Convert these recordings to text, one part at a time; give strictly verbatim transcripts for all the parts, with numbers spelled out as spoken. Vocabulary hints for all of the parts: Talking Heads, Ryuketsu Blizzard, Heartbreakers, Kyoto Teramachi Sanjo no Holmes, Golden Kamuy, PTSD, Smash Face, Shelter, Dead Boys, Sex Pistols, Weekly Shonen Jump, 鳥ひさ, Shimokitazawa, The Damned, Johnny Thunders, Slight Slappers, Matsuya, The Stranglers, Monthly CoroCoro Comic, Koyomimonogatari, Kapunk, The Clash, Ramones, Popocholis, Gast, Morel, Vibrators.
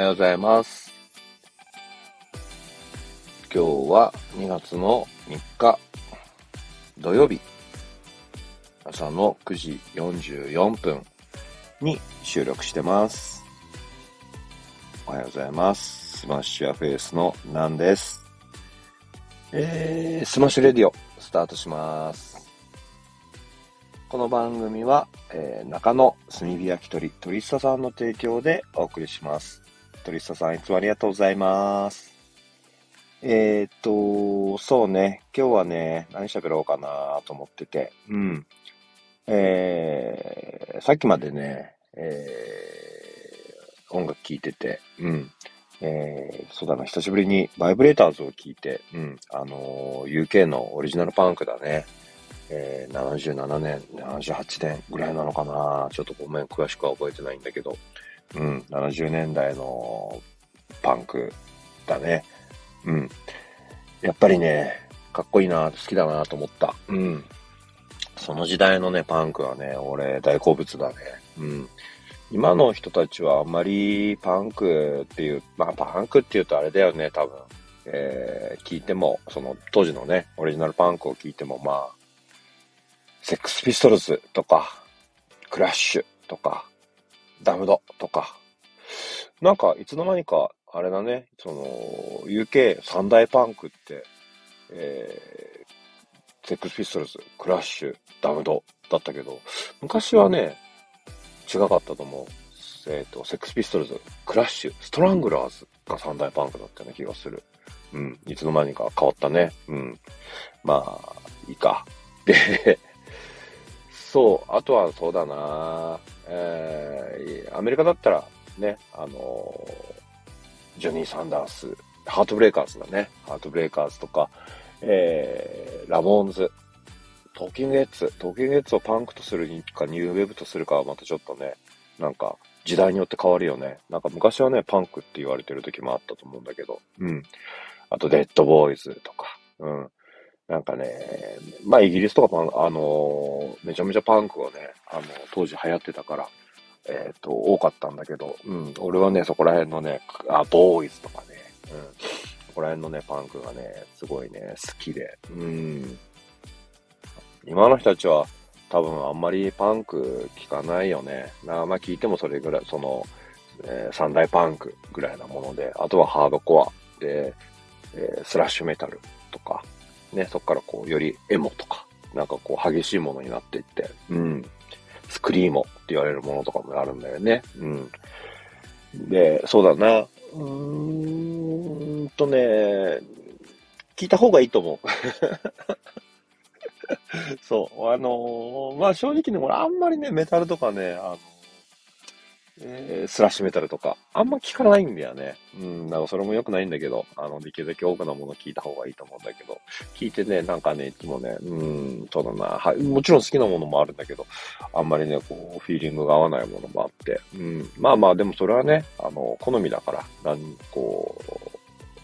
おはようございます。今日はにがつのみっか土曜日、朝のくじよんじゅうよんぷんに収録してます。おはようございます。スマッシュアフェイスのなんです。えー、スマッシュレディオスタートします。この番組は、えー、中野炭火焼き鳥鳥久さんの提供でお送りします。鳥久さん、いつもありがとうございます。えーっとそうね、今日はね、何喋ろうかなと思ってて、うんえー、さっきまでね、えー、音楽聴いてて、うんえー、そうだな、久しぶりにバイブレーターズを聴いて、うん、あのー、ユーケー のオリジナルパンクだね。えー、ななじゅうななねん、ななじゅうはちねんぐらいなのかな、ちょっとごめん、詳しくは覚えてないんだけど、うん、ななじゅうねんだいのパンクだね。うん。やっぱりね、かっこいいな、好きだなと思った。うん。その時代のね、パンクはね、俺、大好物だね。うん。今の人たちはあんまりパンクっていう、まあパンクっていうとあれだよね、多分。えー、聞いても、その当時のね、オリジナルパンクを聞いても、まあ、セックスピストルズとか、クラッシュとか、ダムドとか、なんかいつの間にか、あれだね、その、ユーケー 三大パンクって、えー、セックスピストルズ、クラッシュ、ダムドだったけど、昔はね、違かったと思う。えっと、セックスピストルズ、クラッシュ、ストラングラーズが三大パンクだったような気がする。うん、いつの間にか変わったね。うん。まあ、いいか。で、そう、あとはそうだな、えー、アメリカだったらね、あのジョニー・サンダース、ハートブレイカーズだね、ハートブレイカーズとか、えー、ラモーンズ、トーキングヘッズ、トーキングヘッズをパンクとするかニューウェーブとするかはまたちょっとね、なんか時代によって変わるよね。なんか昔はね、パンクって言われてる時もあったと思うんだけど、うん、あとデッドボーイズとか、うん。なんかね、まあイギリスとかパン、あのー、めちゃめちゃパンクをね、あのー、当時流行ってたから、えっと、多かったんだけど、うん、俺はね、そこら辺のね、あ、ボーイズとかね、うん、そこら辺のね、パンクがね、すごいね、好きで、うん。今の人たちは多分あんまりパンク聞かないよね。なあ、まあ聞いてもそれぐらい、その、えー、三大パンクぐらいなもので、あとはハードコアで、えー、スラッシュメタルとか、ね、そっからこう、よりエモとか、なんかこう、激しいものになっていって、うん。スクリーモって言われるものとかもあるんだよね。うん。で、そうだな。うーんとね、聞いた方がいいと思う。そう、あのー、まあ、正直ね、俺あんまりね、メタルとかね、あの、えー、スラッシュメタルとか、あんま聞かないんだよね。うん、なんかそれも良くないんだけど、あの、できるだけ多くのもの聞いた方がいいと思うんだけど、聞いてね、なんかね、いつもね、うん、そうだな、はい、もちろん好きなものもあるんだけど、あんまりね、こう、フィーリングが合わないものもあって、うん、まあまあ、でもそれはね、あの、好みだから、なん、こ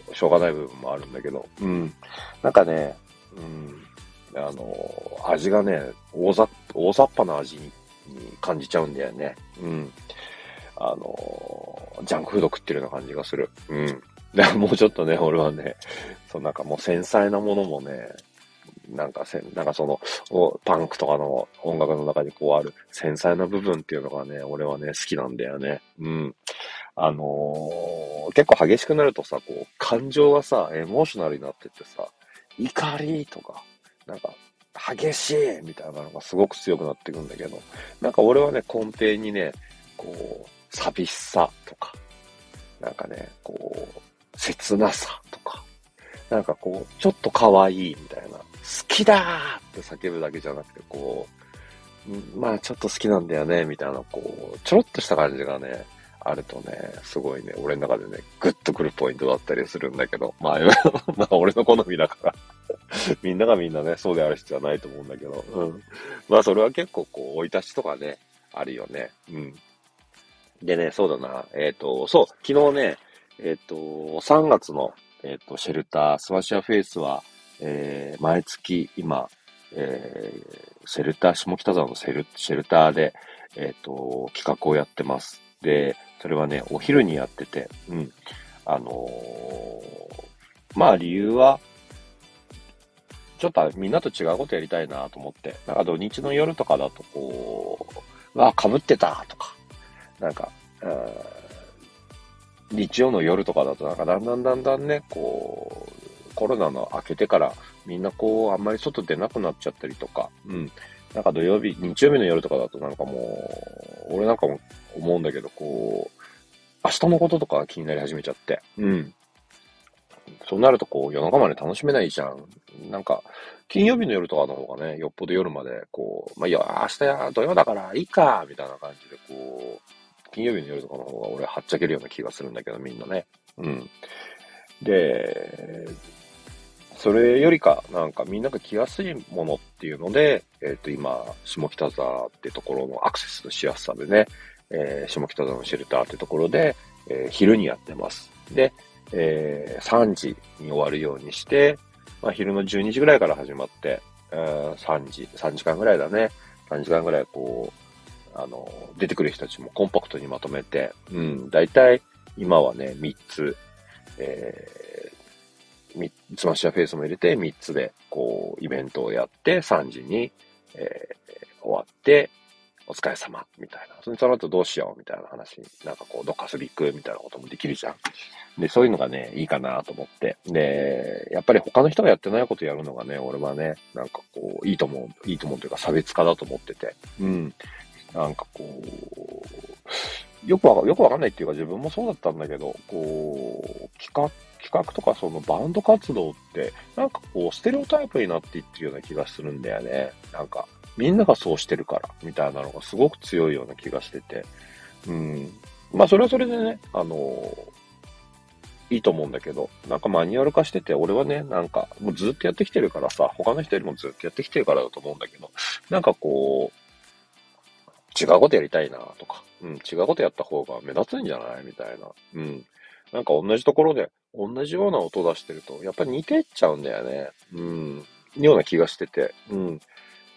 う、しょうがない部分もあるんだけど、うん、なんかね、うん、あの、味がね、大雑、大雑把な味に感じちゃうんだよね。うん。あのー、ジャンクフード食ってるような感じがする。うん。でもうちょっとね、俺はね、そうなんかもう繊細なものもね、なんかせ、なんかその、パンクとかの音楽の中にこうある繊細な部分っていうのがね、俺はね、好きなんだよね。うん。あのー、結構激しくなるとさ、こう、感情がさ、エモーショナルになってってさ、怒りとか、なんか、激しいみたいなのがすごく強くなってくんだけど、なんか俺はね、根底にね、こう、寂しさとか、なんかね、こう、切なさとか、なんかこう、ちょっと可愛いみたいな、好きだーって叫ぶだけじゃなくて、こう、まあちょっと好きなんだよね、みたいな、こう、ちょろっとした感じがね、あるとね、すごいね、俺の中でね、グッとくるポイントだったりするんだけど、まあ、まあ俺の好みだから、みんながみんなね、そうである必要はないと思うんだけど、うん。まあそれは結構こう、追い立ちとかね、あるよね、うん。でね、そうだな。えっと、そう、昨日ね、えっと、さんがつの、えっと、シェルター、スマッシュアフェイスは、えー、毎月今、えー、シェルター、下北沢のシェル、シェルターで、えっと、企画をやってます。で、それはね、お昼にやってて、うん。あのー、まあ理由は、ちょっとみんなと違うことやりたいなと思って、なんか土日の夜とかだとこう、わあ、被ってたとか、なんか、うん、日曜の夜とかだとなんかだんだんだんだんね、こう、コロナの明けてからみんなこう、あんまり外出なくなっちゃったりとか、うん。なんか土曜日、日曜日の夜とかだとなんかもう、俺なんかも思うんだけど、こう、明日のこととか気になり始めちゃって、うん。そうなるとこう夜中まで楽しめないじゃん。なんか金曜日の夜とかの方がね、よっぽど夜までこう、まあいや明日や土曜だからいいかみたいな感じでこう金曜日の夜とかの方が俺はっちゃけるような気がするんだけどみんなね、うん。で、それよりかなんかみんなが来やすいものっていうので、えっと今下北沢ってところのアクセスのしやすさでね、えー、下北沢のシェルターってところで、えー、昼にやってます。で。えー、さんじに終わるようにして、まあ、昼のじゅうにじぐらいから始まって、うん、さんじ、さんじかんぐらいだね。さんじかんぐらいこう、あの、出てくる人たちもコンパクトにまとめて、うん、だいたい今はね、みっつ、えー、スマッシュやフェイスも入れてみっつで、こう、イベントをやって、さんじに、えー、終わって、お疲れ様、みたいな。その後どうしよう、みたいな話に、なんかこう、どっか遊び行く、みたいなこともできるじゃん。で、そういうのがね、いいかなと思って。で、やっぱり他の人がやってないことやるのがね、俺はね、なんかこう、いいと思う、いいと思うというか差別化だと思ってて。うん。なんかこう、よくわか、よくわかんないっていうか自分もそうだったんだけど、こう、企画、企画とかそのバンド活動って、なんかこう、ステレオタイプになっていってるような気がするんだよね。なんか、みんながそうしてるから、みたいなのがすごく強いような気がしてて。うん。まあ、それはそれでね、あのー、いいと思うんだけど、なんかマニュアル化してて、俺はね、なんか、もうずっとやってきてるからさ、他の人よりもずっとやってきてるからだと思うんだけど、なんかこう、違うことやりたいなとか、うん、違うことやった方が目立つんじゃないみたいな。うん。なんか同じところで、同じような音出してると、やっぱり似てっちゃうんだよね。うん。ような気がしてて、うん。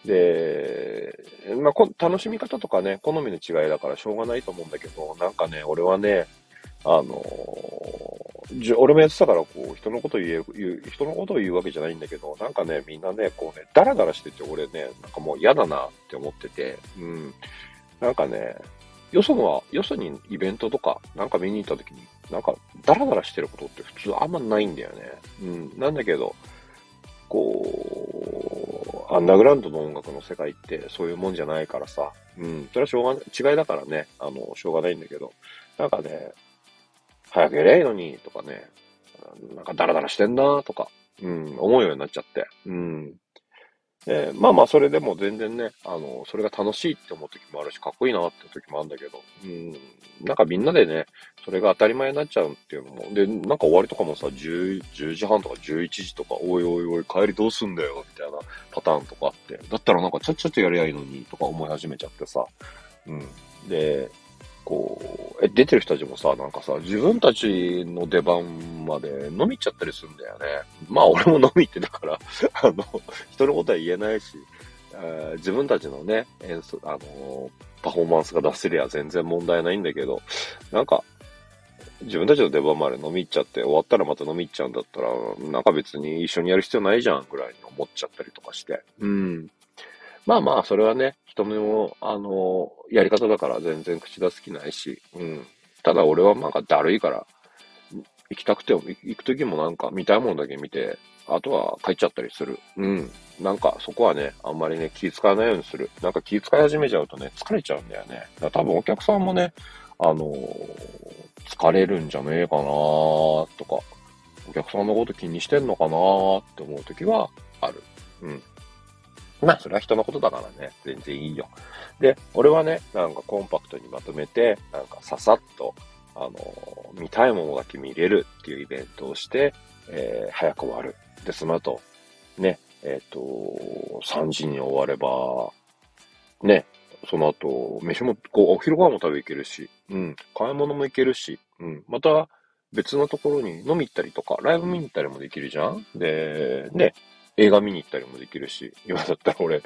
で、まあ、こ、楽しみ方とかね、好みの違いだからしょうがないと思うんだけど、なんかね、俺はね、あのー、俺もやってたから、こう、人のこと言え、言う、人のことを言うわけじゃないんだけど、なんかね、みんなね、こうね、ダラダラしてて、俺ね、なんかもう嫌だなって思ってて、うん。なんかね、よそのは、よそにイベントとか、なんか見に行った時に、なんか、ダラダラしてることって普通あんまないんだよね。うん。なんだけど、こう、アンダーグラウンドの音楽の世界ってそういうもんじゃないからさ。うん。それはしょうがない、違いだからね。あの、しょうがないんだけど。なんかね、早くやれいのに、とかね。なんかダラダラしてんな、とか、うん、思うようになっちゃって。うん。えー、まあまあ、それでも全然ね、あの、それが楽しいって思う時もあるし、かっこいいなって時もあるんだけど。うん。なんかみんなでね、それが当たり前になっちゃうっていうのも。で、なんか終わりとかもさ、10、じゅうじはんとかじゅういちじとか、おいおいおい、帰りどうすんだよ、みたいなパターンとかあって。だったらなんかちょっちょっとやりゃいいのに、とか思い始めちゃってさ。うん。で、こう、え、出てる人たちもさ、なんかさ、自分たちの出番まで飲み行っちゃったりするんだよね。まあ俺も飲み行ってたから、あの、人のことは言えないし、えー、自分たちのね、演奏、あのー、パフォーマンスが出せりゃ全然問題ないんだけど、なんか、自分たちの出番まで飲み行っちゃって、終わったらまた飲み行っちゃうんだったら、なんか別に一緒にやる必要ないじゃん、ぐらいに思っちゃったりとかして。うん。まあまあ、それはね、人の、あの、やり方だから全然口出す気ないし、うん。ただ俺はなんかだるいから、行きたくても、行くときもなんか見たいものだけ見て、あとは帰っちゃったりする。うん。なんかそこはね、あんまりね、気使わないようにする。なんか気使い始めちゃうとね、疲れちゃうんだよね。だから多分お客さんもね、あのー、疲れるんじゃねえかなーとか、お客さんのこと気にしてんのかなーって思うときはある。うん。まあ、それは人のことだからね、全然いいよ。で、俺はね、なんかコンパクトにまとめて、なんかささっと、あのー、見たいものだけ見れるっていうイベントをして、えー、早く終わる。で、その後、ね、えっと、さんじに終われば、ね、その後、飯も、こう、お昼ご飯も食べ行けるし、うん、買い物も行けるし、うん、また別のところに飲み行ったりとか、ライブ見に行ったりもできるじゃん？で、ね、映画見に行ったりもできるし、今だったら俺、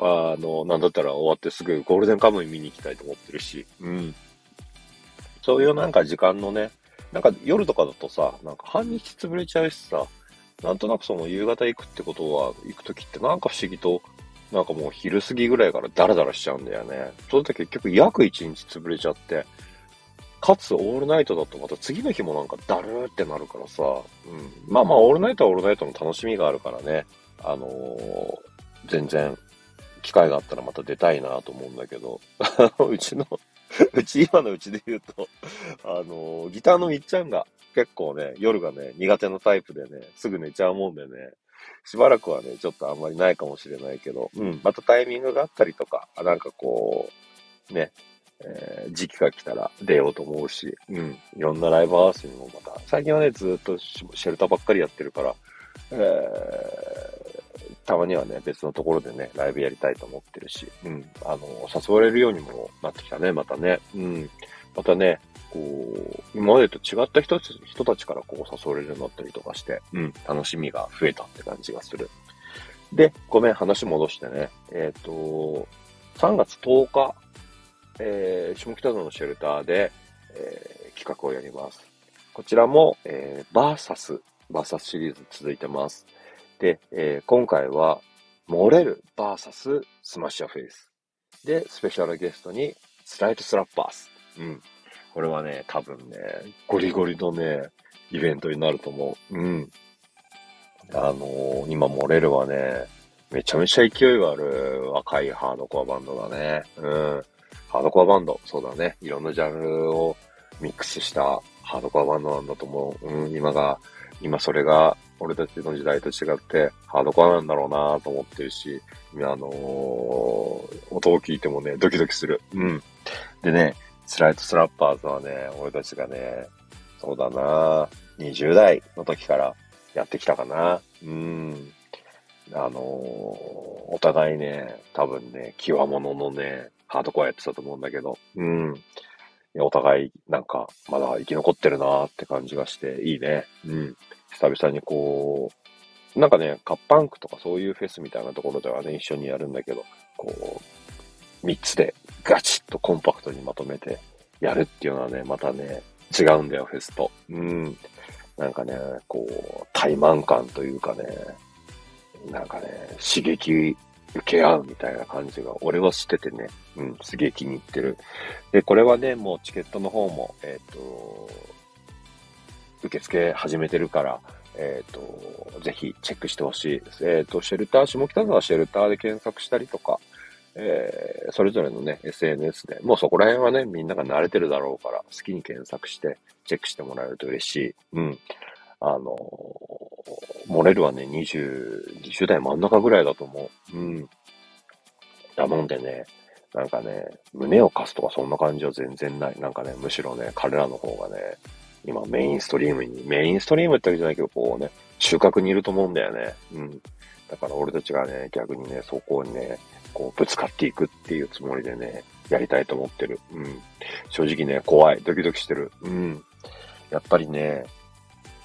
あの、なんだったら終わってすぐゴールデンカムイ見に行きたいと思ってるし、うん。そういうなんか時間のね、なんか夜とかだとさ、なんか半日潰れちゃうしさ、なんとなくその夕方行くってことは、行くときってなんか不思議と、なんかもう昼過ぎぐらいからダラダラしちゃうんだよね。それって結局約いちにち潰れちゃって、かつオールナイトだとまた次の日もなんかダルーってなるからさ、うん、まあまあオールナイトはオールナイトの楽しみがあるからね、あのー、全然機会があったらまた出たいなと思うんだけど、うちの、うち、今のうちで言うと、あの、ギターのみっちゃんが結構ね、夜がね、苦手なタイプでね、すぐ寝ちゃうもんでね、しばらくはね、ちょっとあんまりないかもしれないけど、うん、またタイミングがあったりとか、なんかこう、ね、えー、時期が来たら出ようと思うし、うん、いろんなライブハウスにもまた、最近はね、ずっとシェルターばっかりやってるから、えー、たまにはね、別のところでね、ライブやりたいと思ってるし、うん、あの、誘われるようにもなってきたね、またね、うん。またね、こう、今までと違った人、人たちからこう誘われるようになったりとかして、うん、楽しみが増えたって感じがする。で、ごめん、話戻してね、えっと、さんがつとおか、えー、下北沢のシェルターで、えー、企画をやります。こちらも、えー、バーサス、バーサスシリーズ続いてます。で、えー、今回は、モレル ブイエス スマッシャーフェイス。で、スペシャルゲストに、スライトスラッパース。うん。これはね、多分ね、ゴリゴリのね、イベントになると思う。うん。あのー、今、モレルはね、めちゃめちゃ勢いがある若いハードコアバンドだね。うん。ハードコアバンド、そうだね。いろんなジャンルをミックスしたハードコアバンドなんだと思う。うん、今が、今それが、俺たちの時代と違ってハードコアなんだろうなぁと思ってるし、あのー、音を聞いてもね、ドキドキする。うん。でね、スライトスラッパーズはね、俺たちがね、そうだなぁ、にじゅうだいの時からやってきたかな。うん。あのー、お互いね、多分ね、極物のね、ハードコアやってたと思うんだけど、うん。お互いなんか、まだ生き残ってるなぁって感じがして、いいね。うん。久々にこう、なんかね、カッパンクとかそういうフェスみたいなところではね、一緒にやるんだけど、こう、三つでガチッとコンパクトにまとめてやるっていうのはね、またね、違うんだよ、フェスと。うん。なんかね、こう、怠慢感というかね、なんかね、刺激受け合うみたいな感じが、俺はしててね、うん、すげえ気に入ってる。で、これはね、もうチケットの方も、えっと、受付始めてるから、えっと、ぜひチェックしてほしい。えっと、シェルター、下北沢シェルターで検索したりとか、えー、それぞれのね、エスエヌエス で、もうそこら辺はね、みんなが慣れてるだろうから、好きに検索して、チェックしてもらえると嬉しい。うん。あの、モレルはね、にじゅう、にじゅうだい真ん中ぐらいだと思う。うん。だもんでね、なんかね、胸を貸すとかそんな感じは全然ない。なんかね、むしろね、彼らの方がね、今メインストリームに、メインストリームってわけじゃないけど、こうね、収穫にいると思うんだよね。うん。だから俺たちがね、逆にね、そこにね、こうぶつかっていくっていうつもりでね、やりたいと思ってる。うん。正直ね、怖い。ドキドキしてる。うん。やっぱりね、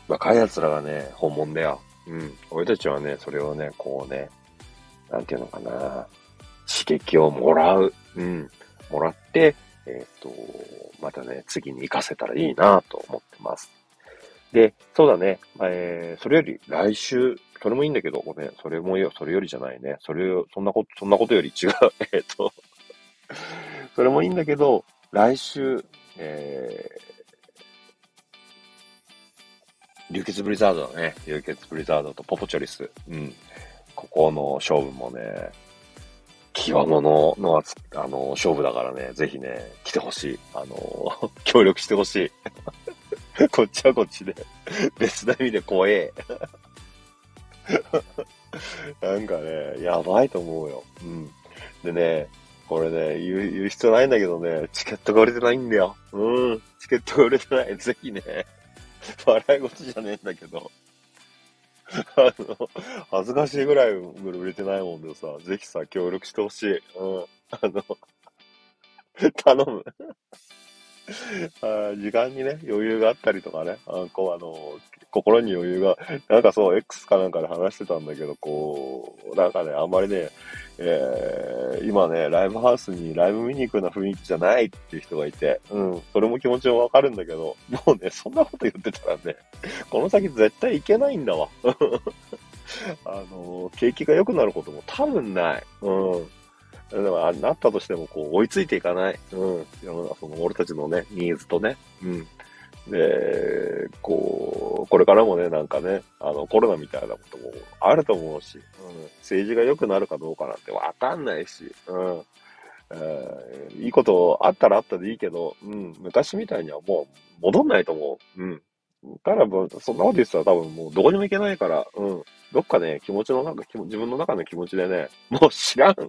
若い奴らがね、本物だよ。うん。俺たちはね、それをね、こうね、なんていうのかな、刺激をもらう。うん。もらって、えっと、またね、次に活かせたらいいなと思ってます。で、そうだね、えー、それより来週、それもいいんだけど、ね、それもよ、それよりじゃないね。それよ、そんなこと、そんなことより違う。えっと、それもいいんだけど、来週、えー、流血ブリザードだね。流血ブリザードとポポチョリス。うん。ここの勝負もね、極物のあつ、あのー、勝負だからね、ぜひね、来てほしい。あのー、協力してほしい。こっちはこっちで。別な意味で怖え。なんかね、やばいと思うよ。うん。でね、これね、言う、言う必要ないんだけどね、チケットが売れてないんだよ。うん。チケットが売れてない。ぜひね、笑い事じゃねえんだけど。あの、恥ずかしいぐらい売れてないもんでさ、ぜひさ、協力してほしい。うん。あの、頼む。あ、時間にね、余裕があったりとかね、あの、こう、あの、心に余裕が、なんかそう、X かなんかで話してたんだけど、こう、なんかね、あんまりね、え今ね、ライブハウスにライブ見に行くような雰囲気じゃないっていう人がいて、うん、それも気持ちもわかるんだけど、もうね、そんなこと言ってたらね、この先絶対行けないんだわ。あの、景気が良くなることも多分ない。うん。だからなったとしてもこう追いついていかない。うん。世の中その俺たちのね、ニーズとね。うん。で、こう、これからもね、なんかね、あの、コロナみたいなこともあると思うし、うん、政治が良くなるかどうかなんてわかんないし、うん、えー。いいことあったらあったでいいけど、うん、昔みたいにはもう戻んないと思う。うん。だから、そんなこと言ってたら多分もうどこにも行けないから、うん。どっかね、気持ちのなんか、自分の中の気持ちでね、もう知らんって。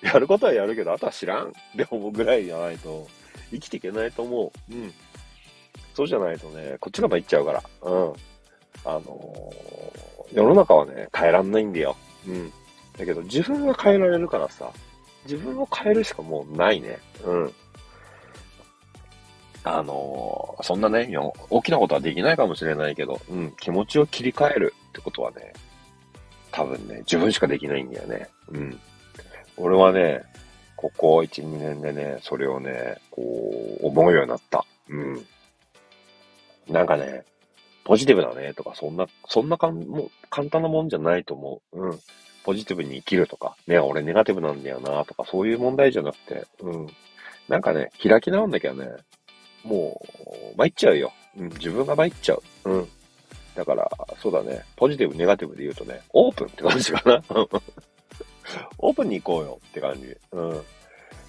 やることはやるけど、あとは知らんって思うぐらいじゃないと、生きていけないと思う。うん。そうじゃないとね、こっちが参っちゃうから。うん。あのー、世の中はね、変えらんないんだよ。うん。だけど、自分が変えられるからさ、自分を変えるしかもうないね。うん。あのー、そんなね、大きなことはできないかもしれないけど、うん、気持ちを切り替えるってことはね、多分ね、自分しかできないんだよね。うん。俺はね、ここいち、にねんでね、それをね、こう、思うようになった。うん。なんかね、ポジティブだねとか、そんな、そんなかん、もう簡単なもんじゃないと思う。うん。ポジティブに生きるとか、ね、俺ネガティブなんだよなとか、そういう問題じゃなくて、うん。なんかね、開き直んなきゃね、もう、参っちゃうよ。うん、自分が参っちゃう。うん。だから、そうだね、ポジティブ、ネガティブで言うとね、オープンって感じかな。オープンに行こうよって感じ。うん。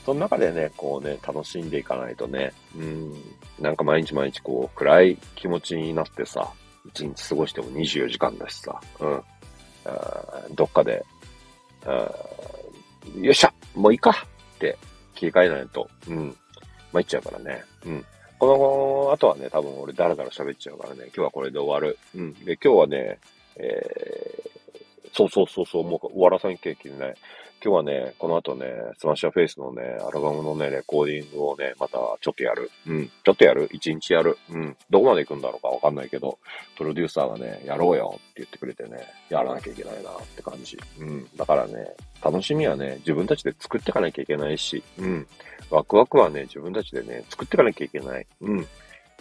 その中でね、こうね、楽しんでいかないとね、うん、なんか毎日毎日こう、暗い気持ちになってさ、一日過ごしてもにじゅうよじかんだしさ、うん、あどっかであ、よっしゃもういいかって切り替えないと、うん、参っちゃうからね、うん。この後はね、多分俺だらだら喋っちゃうからね、今日はこれで終わる。うん、で、今日はね、えー、そうそうそうそう、もう終わらさなきゃいけない。今日はね、この後ね、スマッシャーフェイスのね、アルバムのね、レコーディングをね、またちょっとやる。うん。ちょっとやる？一日やる。うん。どこまで行くんだろうかわかんないけど、プロデューサーがね、やろうよって言ってくれてね、やらなきゃいけないなって感じ。うん。だからね、楽しみはね、自分たちで作っていかなきゃいけないし、うん。ワクワクはね、自分たちでね、作っていかなきゃいけない。うん。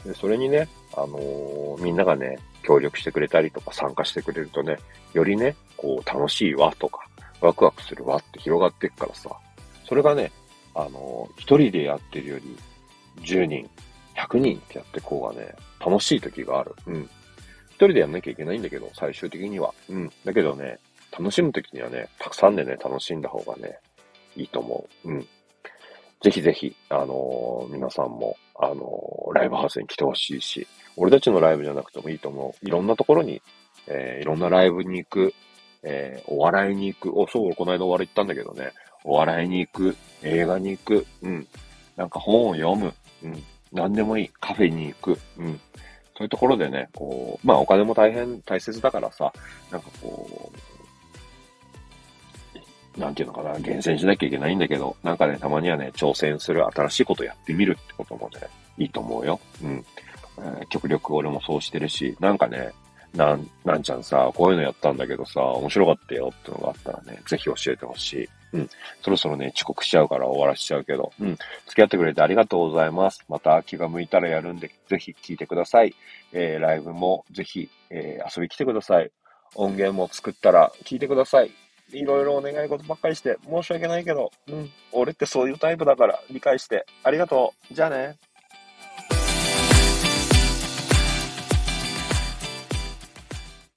でそれにね、あのー、みんながね、協力してくれたりとか参加してくれるとね、よりね、こう、楽しいわとか、ワクワクするわって広がっていくからさ。それがね、あのー、一人でやってるより、じゅうにん、ひゃくにんってやってこうがね、楽しい時がある。うん。一人でやんなきゃいけないんだけど、最終的には。うん。だけどね、楽しむ時にはね、たくさんでね、楽しんだ方がね、いいと思う。うん。ぜひぜひ、あのー、皆さんも、あのー、ライブハウスに来てほしいし、俺たちのライブじゃなくてもいいと思う。いろんなところに、えー、いろんなライブに行く。えー、お笑いに行く。お、そう、この間お笑い行ったんだけどね。お笑いに行く。映画に行く。うん。なんか本を読む。うん。なんでもいい。カフェに行く。うん。そういうところでね、こう、まあお金も大変大切だからさ、なんかこう、なんていうのかな、厳選しなきゃいけないんだけど、なんかね、たまにはね、挑戦する新しいことやってみるってこともね、いいと思うよ。うん。えー、極力俺もそうしてるし、なんかね、なん、なんちゃんさ、こういうのやったんだけどさ、面白かったよってのがあったらね、ぜひ教えてほしい。うん。そろそろね、遅刻しちゃうから終わらしちゃうけど、うん。付き合ってくれてありがとうございます。また気が向いたらやるんで、ぜひ聞いてください。えー、ライブもぜひ、えー、遊び来てください。音源も作ったら聞いてください。いろいろお願い事ばっかりして、申し訳ないけど、うん。俺ってそういうタイプだから、理解して。ありがとう。じゃあね。